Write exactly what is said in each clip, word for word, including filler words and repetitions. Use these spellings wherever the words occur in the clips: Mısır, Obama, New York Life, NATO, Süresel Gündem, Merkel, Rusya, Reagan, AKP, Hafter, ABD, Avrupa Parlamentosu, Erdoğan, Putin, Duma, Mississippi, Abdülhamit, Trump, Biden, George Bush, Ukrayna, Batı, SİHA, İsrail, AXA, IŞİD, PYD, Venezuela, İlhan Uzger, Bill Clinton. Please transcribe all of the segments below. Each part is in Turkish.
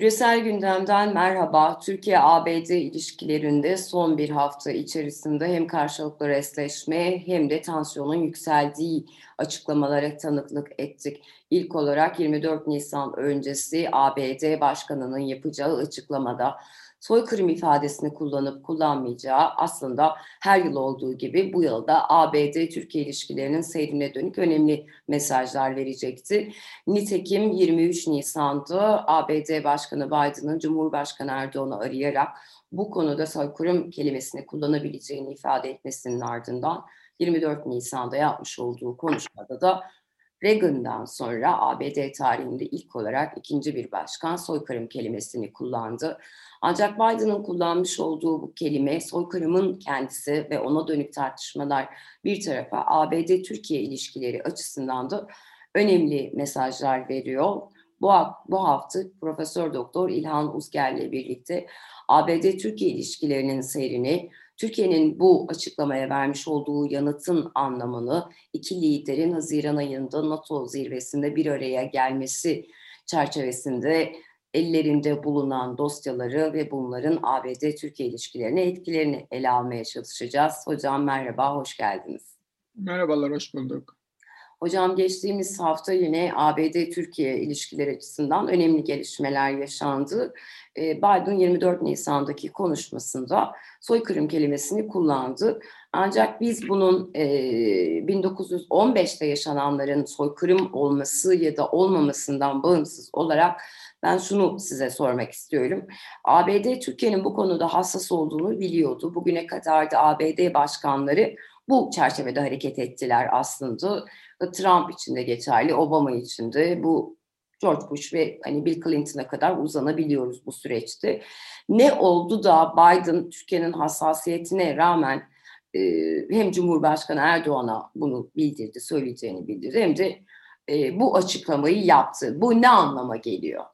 Süresel Gündem'den merhaba. Türkiye A B D ilişkilerinde son bir hafta içerisinde hem karşılıklı restleşme hem de tansiyonun yükseldiği açıklamalara tanıklık ettik. İlk olarak yirmi dört Nisan öncesi A B D Başkanı'nın yapacağı açıklamada soykırım ifadesini kullanıp kullanmayacağı aslında her yıl olduğu gibi bu yılda A B D Türkiye ilişkilerinin seyrine dönük önemli mesajlar verecekti. Nitekim yirmi üç Nisan'da A B D Başkanı Biden'ın Cumhurbaşkanı Erdoğan'ı arayarak bu konuda soykırım kelimesini kullanabileceğini ifade etmesinin ardından yirmi dört Nisan'da yapmış olduğu konuşmada da Reagan'dan sonra A B D tarihinde ilk olarak ikinci bir başkan soykırım kelimesini kullandı. Ancak Biden'ın kullanmış olduğu bu kelime, soykırımın kendisi ve ona dönük tartışmalar bir tarafa, A B D Türkiye ilişkileri açısından da önemli mesajlar veriyor. Bu, bu hafta Profesör Doktor İlhan Uzger ile birlikte A B D Türkiye ilişkilerinin seyrini, Türkiye'nin bu açıklamaya vermiş olduğu yanıtın anlamını, iki liderin Haziran ayında NATO zirvesinde bir araya gelmesi çerçevesinde ellerinde bulunan dosyaları ve bunların A B D Türkiye ilişkilerine etkilerini ele almaya çalışacağız. Hocam merhaba, hoş geldiniz. Merhabalar, hoş bulduk. Hocam geçtiğimiz hafta yine A B D Türkiye ilişkileri açısından önemli gelişmeler yaşandı. Biden yirmi dört Nisan'daki konuşmasında soykırım kelimesini kullandı. Ancak biz bunun bin dokuz yüz on beşte yaşananların soykırım olması ya da olmamasından bağımsız olarak ben şunu size sormak istiyorum. A B D Türkiye'nin bu konuda hassas olduğunu biliyordu. Bugüne kadar da A B D başkanları bu çerçevede hareket ettiler aslında. Trump için de geçerli, Obama için de, bu George Bush ve hani Bill Clinton'a kadar uzanabiliyoruz bu süreçte. Ne oldu da Biden Türkiye'nin hassasiyetine rağmen e, hem Cumhurbaşkanı Erdoğan'a bunu bildirdi, söyleyeceğini bildirdi, hem de e, bu açıklamayı yaptı. Bu ne anlama geliyor?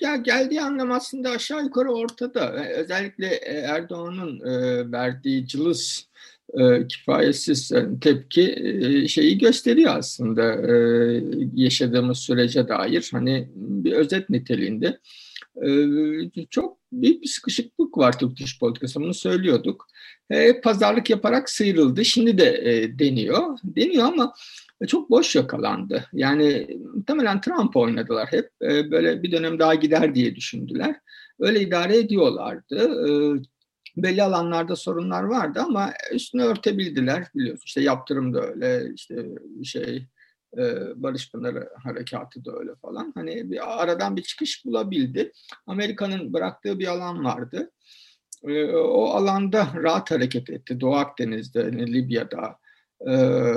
Ya geldiği anlam aslında aşağı yukarı ortada. Özellikle Erdoğan'ın e, verdiği cılız, E, kifayetsiz tepki e, şeyi gösteriyor aslında e, yaşadığımız sürece dair hani bir özet niteliğinde. E, çok büyük bir sıkışıklık var Türk dış politikasında, bunu söylüyorduk. E, pazarlık yaparak sıyrıldı, şimdi de e, deniyor. Deniyor ama çok boş yakalandı. Yani muhtemelen Trump oynadılar hep. E, böyle bir dönem daha gider diye düşündüler. Öyle idare ediyorlardı. E, Belli alanlarda sorunlar vardı ama üstünü örtebildiler, biliyorsun. İşte yaptırım da öyle, işte şey Barış Pınarı harekatı da öyle falan. Hani bir aradan bir çıkış bulabildi. Amerika'nın bıraktığı bir alan vardı. O alanda rahat hareket etti. Doğu Akdeniz'de, Libya'da,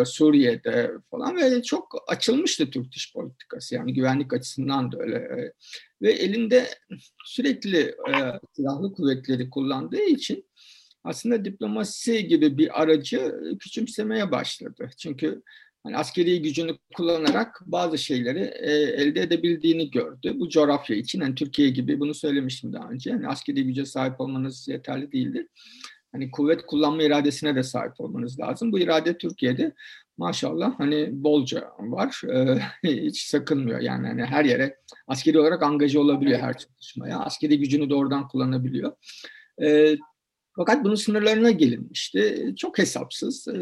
Suriye'de falan ve çok açılmıştı Türk dış politikası, yani güvenlik açısından da öyle ve elinde sürekli e, silahlı kuvvetleri kullandığı için aslında diplomasi gibi bir aracı küçümsemeye başladı. Çünkü hani askeri gücünü kullanarak bazı şeyleri e, elde edebildiğini gördü. Bu coğrafya için, yani Türkiye gibi, bunu söylemiştim daha önce. Yani askeri güce sahip olmanız yeterli değildir. Hani kuvvet kullanma iradesine de sahip olmanız lazım. Bu irade Türkiye'de maşallah hani bolca var. Ee, hiç sakınmıyor yani. Hani her yere askeri olarak angaje olabiliyor her çalışmaya. Askeri gücünü doğrudan kullanabiliyor. Ee, fakat bunun sınırlarına gelinmişti. Çok hesapsız. Ee,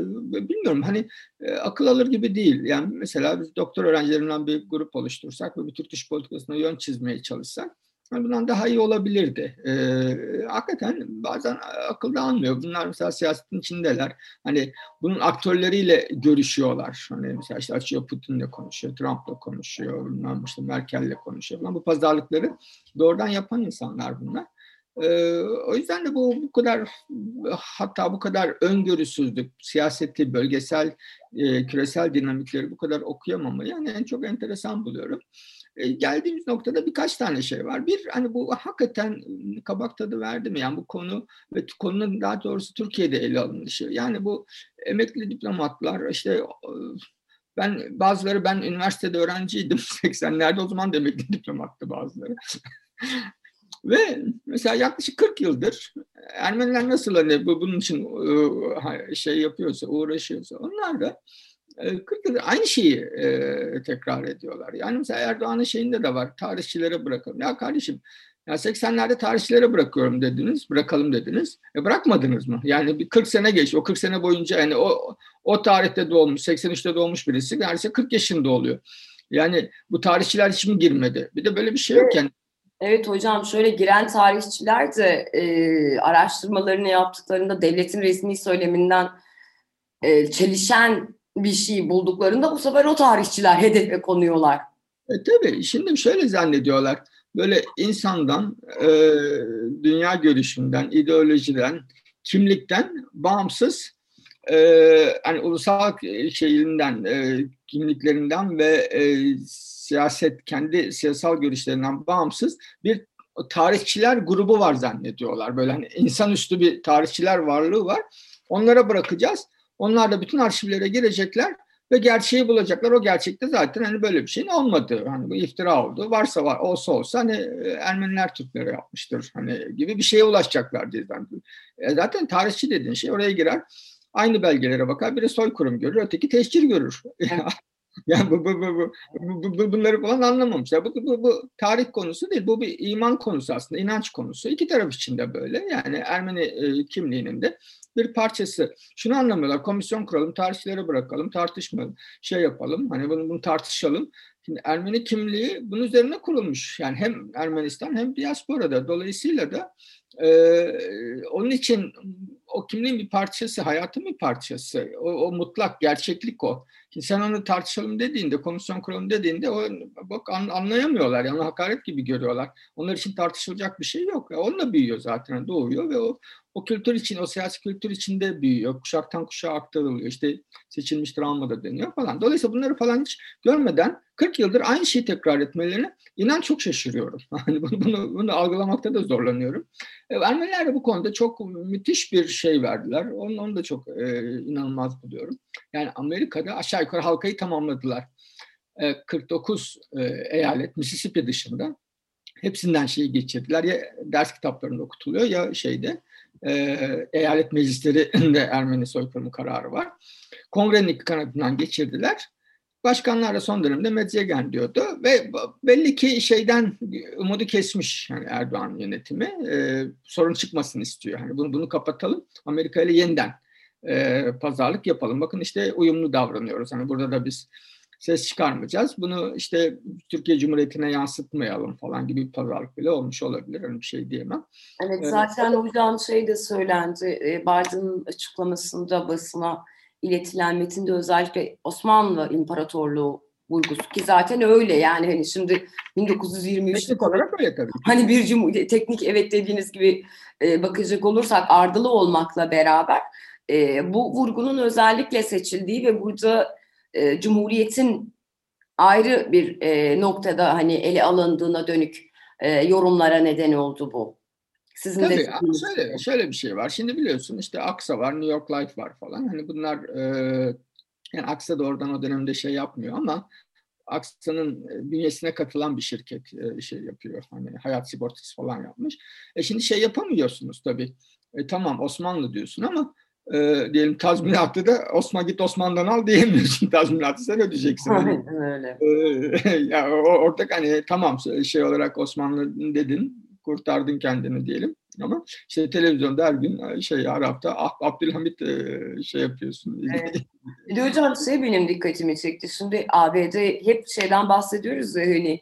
bilmiyorum hani e, akıl alır gibi değil. Yani mesela biz doktor öğrencilerimden bir grup oluştursak ve bir Türk dış politikasına yön çizmeye çalışsak, bundan daha iyi olabilirdi. Ee, hakikaten bazen akılda almıyor. Bunlar mesela siyasetin içindeler. Hani bunun aktörleriyle görüşüyorlar. Hani mesela işte açıyor, Putin'le konuşuyor, Trump'la konuşuyor, bunlar işte Merkel'le konuşuyor. Bunlar bu pazarlıkları doğrudan yapan insanlar bunlar. Ee, o yüzden de bu bu kadar, hatta bu kadar öngörüsüzlük, siyaseti, bölgesel, e, küresel dinamikleri bu kadar okuyamamı yani en çok enteresan buluyorum. E, geldiğimiz noktada birkaç tane şey var. Bir, hani bu hakikaten kabak tadı verdi mi? Yani bu konu ve konunun daha doğrusu Türkiye'de ele alınışı. Yani bu emekli diplomatlar işte... Ben bazıları, ben üniversitede öğrenciydim seksenlerde, o zaman da emekli diplomattı bazıları. Ve mesela yaklaşık kırk yıldır Ermeniler nasıl hani bu bunun için şey yapıyorsa, uğraşıyorsa, onlar da kırk yıldır aynı şeyi e, tekrar ediyorlar. Yani mesela Erdoğan'ın şeyinde de var, tarihçilere bırakalım. Ya kardeşim, ya seksenlerde tarihçilere bırakıyorum dediniz, bırakalım dediniz. E bırakmadınız mı? Yani bir kırk sene geçti. O kırk sene boyunca yani o o tarihte doğmuş, seksen üçte doğmuş birisi neredeyse kırk yaşında oluyor. Yani bu tarihçiler hiç mi girmedi? Bir de böyle bir şey yok yani. Evet hocam, şöyle giren tarihçiler de e, araştırmalarını yaptıklarında devletin resmi söyleminden e, çelişen bir şey bulduklarında bu sefer o tarihçiler hedefe konuyorlar. E, tabii şimdi şöyle zannediyorlar. Böyle insandan, e, dünya görüşünden, ideolojiden, kimlikten bağımsız, e, hani ulusal şeyinden, e, kimliklerinden ve e, siyaset, kendi siyasal görüşlerinden bağımsız bir tarihçiler grubu var zannediyorlar. Böyle hani insanüstü bir tarihçiler varlığı var. Onlara bırakacağız. Onlar da bütün arşivlere girecekler ve gerçeği bulacaklar. O gerçekte zaten hani böyle bir şeyin olmadığı, hani bu iftira oldu. Varsa var, olsa olsa hani Ermeniler Türklere yapmıştır hani gibi bir şeye ulaşacaklar diye. Zaten tarihçi dediğin şey oraya girer, aynı belgelere bakar. Biri soykırım görür, öteki teşkil görür. Yani bu, bu, bu, bu, bu, bunları falan anlamamışlar. Bu, bu, bu tarih konusu değil, bu bir iman konusu aslında, inanç konusu. İki taraf için de böyle. Yani Ermeni e, kimliğinin de bir parçası. Şunu anlamıyorlar, komisyon kuralım, tarihçilere bırakalım, tartışmayalım, şey yapalım, hani bunu, bunu tartışalım. Şimdi Ermeni kimliği bunun üzerine kurulmuş. Yani hem Ermenistan hem diasporada. Dolayısıyla da e, onun için o kimliğin bir parçası, hayatın bir parçası. O, o mutlak gerçeklik o. Şimdi sen onu tartışalım dediğinde, komisyon kuralım dediğinde o bak anlayamıyorlar. Yani hakaret gibi görüyorlar. Onlar için tartışılacak bir şey yok. Yani onunla büyüyor zaten, doğuyor ve o o kültür için, o siyasi kültür içinde büyüyor. Kuşaktan kuşağa aktarılıyor. İşte seçilmiş travma da deniyor falan. Dolayısıyla bunları falan hiç görmeden kırk yıldır aynı şeyi tekrar etmelerine inan çok şaşırıyorum. Yani bunu, bunu, bunu algılamakta da zorlanıyorum. E, Ermeniler de bu konuda çok müthiş bir şey verdiler. Onu, onu da çok e, inanılmaz buluyorum. Yani Amerika'da aşağı yukarı halkayı tamamladılar. E, kırk dokuz e, eyalet, Mississippi dışında hepsinden şeyi geçirdiler. Ya ders kitaplarında okutuluyor ya şeyde. Ee, eyalet meclislerinde Ermeni soykırımı kararı var. Kongrenin iki kanadından geçirdiler. Başkanlar da son dönemde Medzegan diyordu ve belli ki şeyden umudu kesmiş yani Erdoğan yönetimi. Ee, sorun çıkmasın istiyor. Yani bunu, bunu kapatalım. Amerika ile yeniden e, pazarlık yapalım. Bakın işte uyumlu davranıyoruz. Hani burada da biz ses çıkarmayacağız. Bunu işte Türkiye Cumhuriyeti'ne yansıtmayalım falan gibi bir pazarlık bile olmuş olabilir. Öyle bir şey diyemem. Evet, zaten o yüzden şey de söylendi. Biden'ın açıklamasında basına iletilen metinde özellikle Osmanlı İmparatorluğu vurgusu ki zaten öyle yani hani şimdi bin dokuz yüz yirmi üçlük olarak öyle tabii. Hani bir cumhuriyet teknik evet dediğiniz gibi bakacak olursak ardılı olmakla beraber bu vurgunun özellikle seçildiği ve burada E, Cumhuriyet'in ayrı bir e, noktada hani ele alındığına dönük e, yorumlara neden oldu bu. Sizin tabii de şöyle, şöyle bir şey var. Şimdi biliyorsun işte A X A var, New York Life var falan. Hani bunlar e, yani A X A da oradan o dönemde şey yapmıyor ama A X A'nın bünyesine katılan bir şirket e, şey yapıyor. Hani hayat sigortası falan yapmış. E şimdi şey yapamıyorsunuz tabii. E, tamam Osmanlı diyorsun ama E, diyelim tazminatı da Osman git Osman'dan al diyemiyorsun, tazminatı sen ödeyeceksin. Aynen öyle. E, ya ortak hani tamam şey olarak Osmanlı dedin, kurtardın kendini diyelim ama işte televizyonda her gün şey Arap'ta ah, Abdülhamit şey yapıyorsun. Evet. Bir de hocam şey benim dikkatimi çekti. Şimdi A B D hep şeyden bahsediyoruz ya hani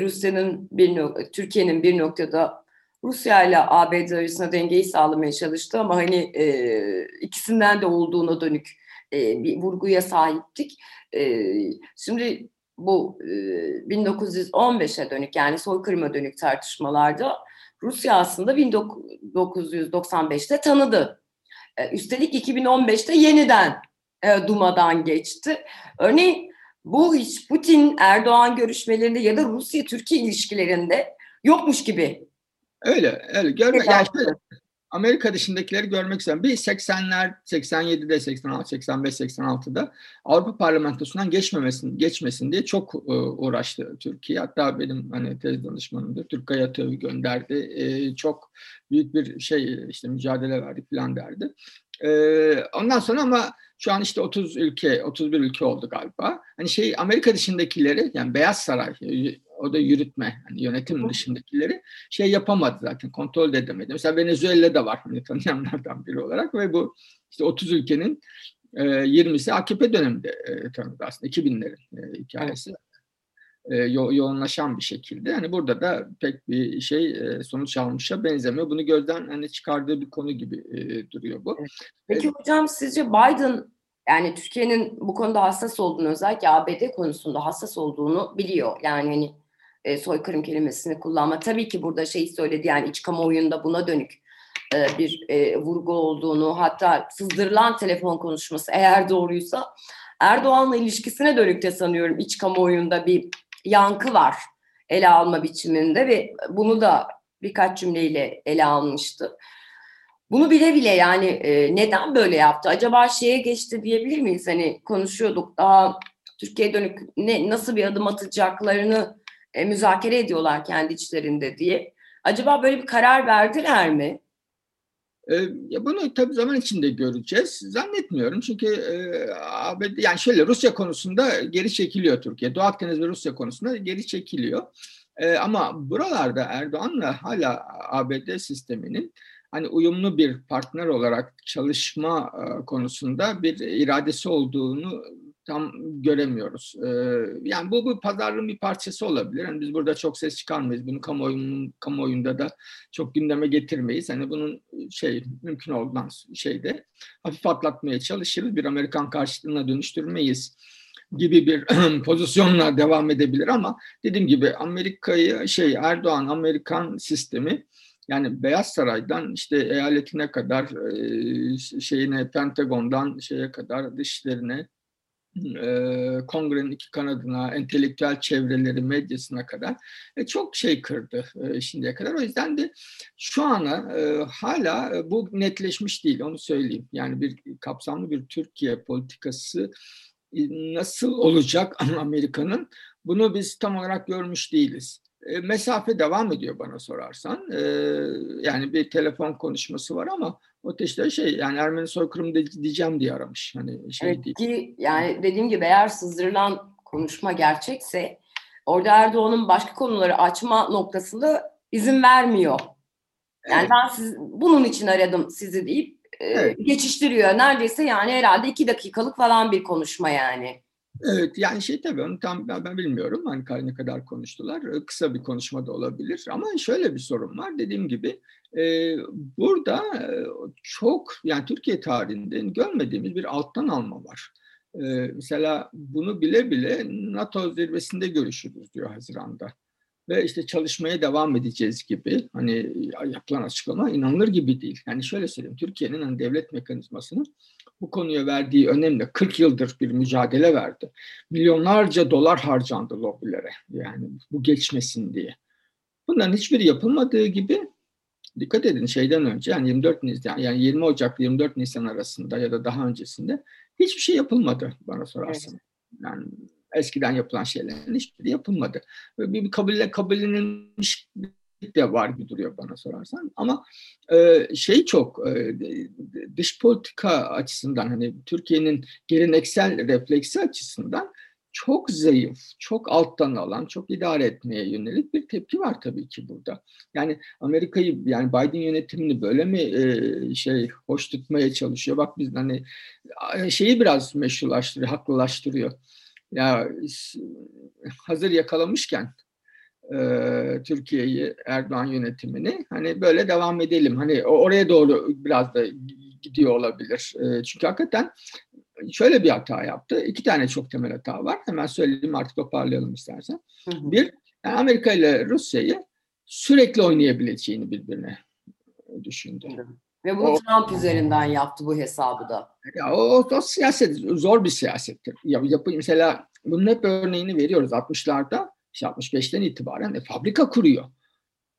Rusya'nın bir nok- Türkiye'nin bir noktada Rusya ile A B D arasında dengeyi sağlamaya çalıştı ama hani e, ikisinden de olduğuna dönük e, bir vurguya sahiptik. E, şimdi bu e, bin dokuz yüz on beşe dönük yani soykırıma dönük tartışmalarda Rusya aslında bin dokuz yüz doksan beşte tanıdı. E, üstelik iki bin on beşte yeniden e, Duma'dan geçti. Örneğin bu hiç Putin-Erdoğan görüşmelerinde ya da Rusya-Türkiye ilişkilerinde yokmuş gibi. Öyle, öyle. Görmek, yani şöyle, Amerika dışındakileri görmek istedim. Bir seksenler, seksen yedide, seksen altı, seksen beş, seksen altıda Avrupa Parlamentosu'ndan geçmemesin, geçmesin diye çok uğraştı Türkiye. Hatta benim hani tez danışmanımdır, Türk Kayatöv'ü gönderdi. Ee, çok büyük bir şey işte mücadele verdik falan derdi. Ee, ondan sonra ama şu an işte otuz ülke, otuz bir ülke oldu galiba. Hani şey Amerika dışındakileri, yani Beyaz Saray, o da yürütme, yani yönetim dışındakileri şey yapamadı zaten, kontrol de edemedi. Mesela Venezuela'da var, hani tanıyanlardan biri olarak ve bu işte otuz ülkenin yirmisi A K P döneminde tanıdı aslında, iki binlerin hikayesi. Evet. Yo- yoğunlaşan bir şekilde. Yani burada da pek bir şey sonuç almışa benzemiyor. Bunu gözden hani çıkardığı bir konu gibi e, duruyor bu. Peki hocam, sizce Biden, yani Türkiye'nin bu konuda hassas olduğunu, özellikle A B D konusunda hassas olduğunu biliyor. Yani hani e, soykırım kelimesini kullanma. Tabii ki burada şey söyledi, yani iç kamuoyunda buna dönük e, bir e, vurgu olduğunu, hatta sızdırılan telefon konuşması eğer doğruysa Erdoğan'la ilişkisine dönük de sanıyorum iç kamuoyunda bir yankı var ele alma biçiminde ve bunu da birkaç cümleyle ele almıştı. Bunu bile bile yani e, neden böyle yaptı? Acaba şeye geçti diyebilir miyiz? Hani konuşuyorduk, daha Türkiye'ye dönük ne, nasıl bir adım atacaklarını e, müzakere ediyorlar kendi içlerinde diye. Acaba böyle bir karar verdiler mi? E, ya bunu tabii zaman içinde göreceğiz. Zannetmiyorum çünkü e, A B D, yani şöyle Rusya konusunda geri çekiliyor Türkiye. Doğu Akdeniz ve Rusya konusunda geri çekiliyor. E, ama buralarda Erdoğan'la hala A B D sisteminin hani uyumlu bir partner olarak çalışma e, konusunda bir iradesi olduğunu tam göremiyoruz. E, yani bu, bu pazarlığın bir parçası olabilir. Yani biz burada çok ses çıkarmayız. Bunu kamuoyunun, kamuoyunda da çok gündeme getirmeyiz. Hani bunun şey mümkün olduğundan şeyde hafif atlatmaya çalışırız. Bir Amerikan karşıtlığına dönüştürmeyiz gibi bir pozisyonla devam edebilir ama dediğim gibi Amerika'yı şey Erdoğan, Amerikan sistemi, yani Beyaz Saray'dan işte eyaletine kadar, şeyine, Pentagon'dan şeye kadar, dışlarına, kongrenin iki kanadına, entelektüel çevreleri, medyasına kadar çok şey kırdı şimdiye kadar. O yüzden de şu ana hala bu netleşmiş değil, onu söyleyeyim. Yani bir kapsamlı bir Türkiye politikası nasıl olacak Amerika'nın, bunu biz tam olarak görmüş değiliz. Mesafe devam ediyor bana sorarsan. Ee, yani bir telefon konuşması var ama o işte şey, yani Ermeni soykırımı diyeceğim diye aramış. Hani şey evet, değil. Ki yani dediğim gibi eğer sızdırılan konuşma gerçekse orada Erdoğan'ın başka konuları açma noktasında izin vermiyor. Yani evet. ben siz, bunun için aradım sizi deyip e, evet. geçiştiriyor. Neredeyse yani herhalde iki dakikalık falan bir konuşma yani. Evet, yani şey tabii onu tam ben bilmiyorum hani ne kadar konuştular, kısa bir konuşma da olabilir ama şöyle bir sorun var, dediğim gibi e, burada çok, yani Türkiye tarihinde görmediğimiz bir alttan alma var. E, mesela bunu bile bile NATO zirvesinde görüşürüz diyor Haziran'da ve işte çalışmaya devam edeceğiz gibi, hani yapılan açıklama inanılır gibi değil. Yani şöyle söyleyeyim, Türkiye'nin hani devlet mekanizmasının bu konuya verdiği önemli. kırk yıldır bir mücadele verdi. Milyonlarca dolar harcandı lobilere. Yani bu geçmesin diye. Bunların hiçbiri yapılmadığı gibi, dikkat edin şeyden önce, yani yirmi dört Nisan, yani yirmi Ocak ile yirmi dört Nisan arasında ya da daha öncesinde hiçbir şey yapılmadı bana sorarsan. Evet. Yani eskiden yapılan şeylerin hiçbiri yapılmadı. Böyle bir kabile kabullenilmiş de var gibi duruyor bana sorarsan ama e, şey çok e, dış politika açısından, hani Türkiye'nin geleneksel refleksi açısından çok zayıf, çok alttan alan, çok idare etmeye yönelik bir tepki var tabii ki burada. Yani Amerika'yı, yani Biden yönetimini böyle mi e, şey hoş tutmaya çalışıyor? Bak biz hani şeyi biraz meşrulaştırıyor, haklılaştırıyor. Ya hazır yakalamışken Türkiye'yi, Erdoğan yönetimini hani böyle devam edelim. Hani oraya doğru biraz da gidiyor olabilir. Çünkü hakikaten şöyle bir hata yaptı. İki tane çok temel hata var. Hemen söyleyeyim, artık toparlayalım istersen. Hı hı. Bir, yani Amerika ile Rusya'yı sürekli oynayabileceğini birbirine düşündü. Hı hı. Ve bunu o, Trump üzerinden yaptı bu hesabı da. Ya, o, o siyaset zor bir siyasettir. Ya, yapayım, mesela bunun hep örneğini veriyoruz altmışlarda. İşte altmış beşten itibaren e, fabrika kuruyor.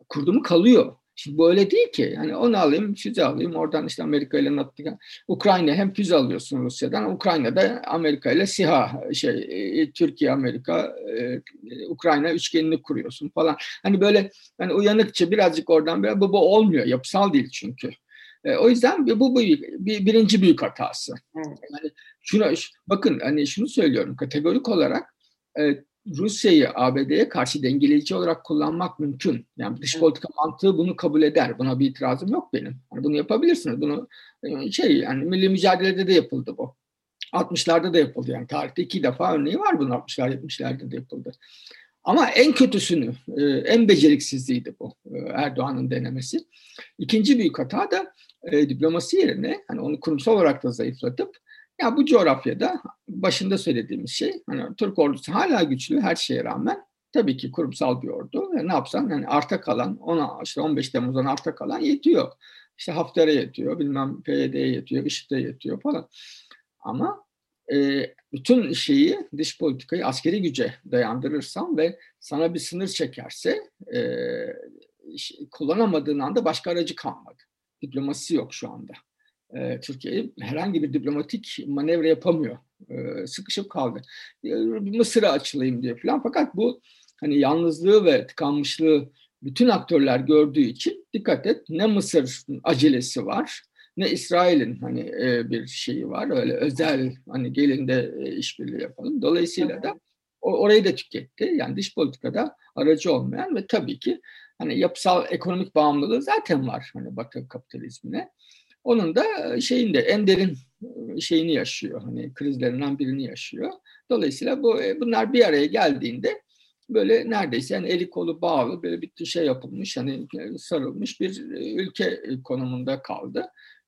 Kurdu mu kalıyor. Şimdi bu öyle değil ki. Yani onu alayım, füze alayım. Oradan işte Amerika ile NATO, Ukrayna hem füze alıyorsun Rusya'dan. Ukrayna'da Amerika ile SİHA, şey, e, Türkiye, Amerika, e, Ukrayna üçgenini kuruyorsun falan. Hani böyle yani uyanıkça birazcık oradan, biraz, bu, bu olmuyor. Yapısal değil çünkü. E, o yüzden bu, bu büyük, bir, birinci büyük hatası. Yani şunu, bakın hani şunu söylüyorum, kategorik olarak e, Rusya'yı A B D'ye karşı dengeleyici olarak kullanmak mümkün. Yani dış politika mantığı bunu kabul eder. Buna bir itirazım yok benim. Yani bunu yapabilirsiniz. Bunu şey yani milli mücadelede de yapıldı bu. altmışlarda da yapıldı yani. Tarihte iki defa örneği var bunun, altmışlar yetmişlerde de yapıldı. Ama en kötüsünü, en beceriksizliğiydi bu Erdoğan'ın denemesi. İkinci büyük hata da e, diplomasi yerine hani onu kurumsal olarak da zayıflatıp ya bu coğrafyada başında söylediğimiz şey, hani Türk ordusu hala güçlü her şeye rağmen, tabii ki kurumsal bir ordu. Yani ne yapsan yani arta kalan, ona işte on beş Temmuz'dan arta kalan yetiyor. İşte Hafter'e yetiyor, bilmem P Y D'ye yetiyor, IŞİD'e yetiyor falan. Ama e, bütün şeyi, dış politikayı askeri güce dayandırırsan ve sana bir sınır çekerse e, kullanamadığın anda başka aracı kalmadı. Diplomasi yok şu anda. Türkiye herhangi bir diplomatik manevra yapamıyor. Sıkışıp kaldı. Mısır'a açılayım diye falan. Fakat bu hani yalnızlığı ve tıkanmışlığı bütün aktörler gördüğü için dikkat et, ne Mısır'ın acelesi var, ne İsrail'in hani bir şeyi var. Öyle özel hani gelin de işbirliği yapalım. Dolayısıyla da orayı da tüketti. Yani dış politikada aracı olmayan ve tabii ki hani yapısal ekonomik bağımlılığı zaten var hani Batı kapitalizmine. Onun da şeyinde en derin şeyini yaşıyor. Hani krizlerinden birini yaşıyor. Dolayısıyla bu bunlar bir araya geldiğinde böyle neredeyse yani eli kolu bağlı böyle bir şey yapılmış, hani sarılmış bir ülke konumunda kaldı.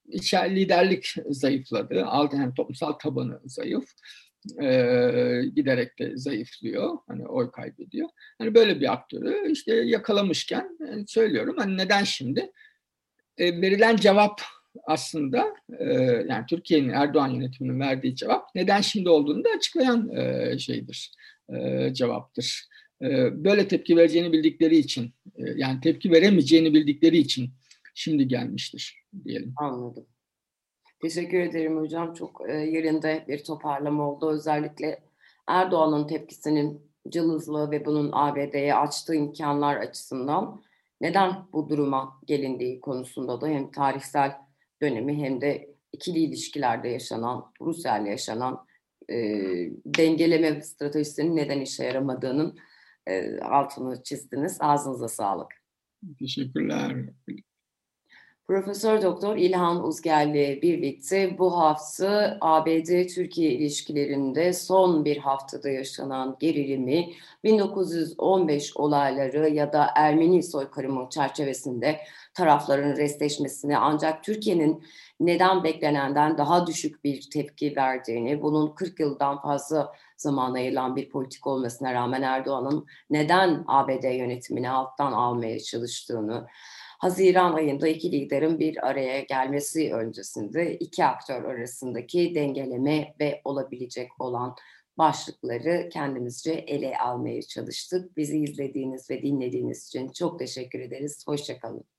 İçer liderlik zayıfladı. Aldı hem toplumsal tabanı zayıf. Ee, giderek de zayıflıyor. Hani oy kaybediyor. Hani böyle bir aktörü işte yakalamışken yani söylüyorum hani neden şimdi e, verilen cevap aslında e, yani Türkiye'nin Erdoğan yönetiminin verdiği cevap neden şimdi olduğunu da açıklayan e, şeydir, e, cevaptır. E, böyle tepki vereceğini bildikleri için, e, yani tepki veremeyeceğini bildikleri için şimdi gelmiştir diyelim. Anladım. Teşekkür ederim hocam. Çok e, yerinde bir toparlama oldu. Özellikle Erdoğan'ın tepkisinin cılızlığı ve bunun A B D'ye açtığı imkanlar açısından neden bu duruma gelindiği konusunda da hem tarihsel dönemi hem de ikili ilişkilerde yaşanan, Rusya ile yaşanan e, dengeleme stratejisinin neden işe yaramadığının e, altını çizdiniz. Ağzınıza sağlık. Teşekkürler. Profesör Doktor İlhan Uzger'le birlikte bu hafta A B D-Türkiye ilişkilerinde son bir haftada yaşanan gerilimi, bin dokuz yüz on beş olayları ya da Ermeni soykırımı çerçevesinde tarafların restleşmesini, ancak Türkiye'nin neden beklenenden daha düşük bir tepki verdiğini, bunun kırk yıldan fazla zaman ayırılan bir politik olmasına rağmen Erdoğan'ın neden A B D yönetimini alttan almaya çalıştığını, Haziran ayında iki liderin bir araya gelmesi öncesinde iki aktör arasındaki dengeleme ve olabilecek olan başlıkları kendimizce ele almaya çalıştık. Bizi izlediğiniz ve dinlediğiniz için çok teşekkür ederiz. Hoşça kalın.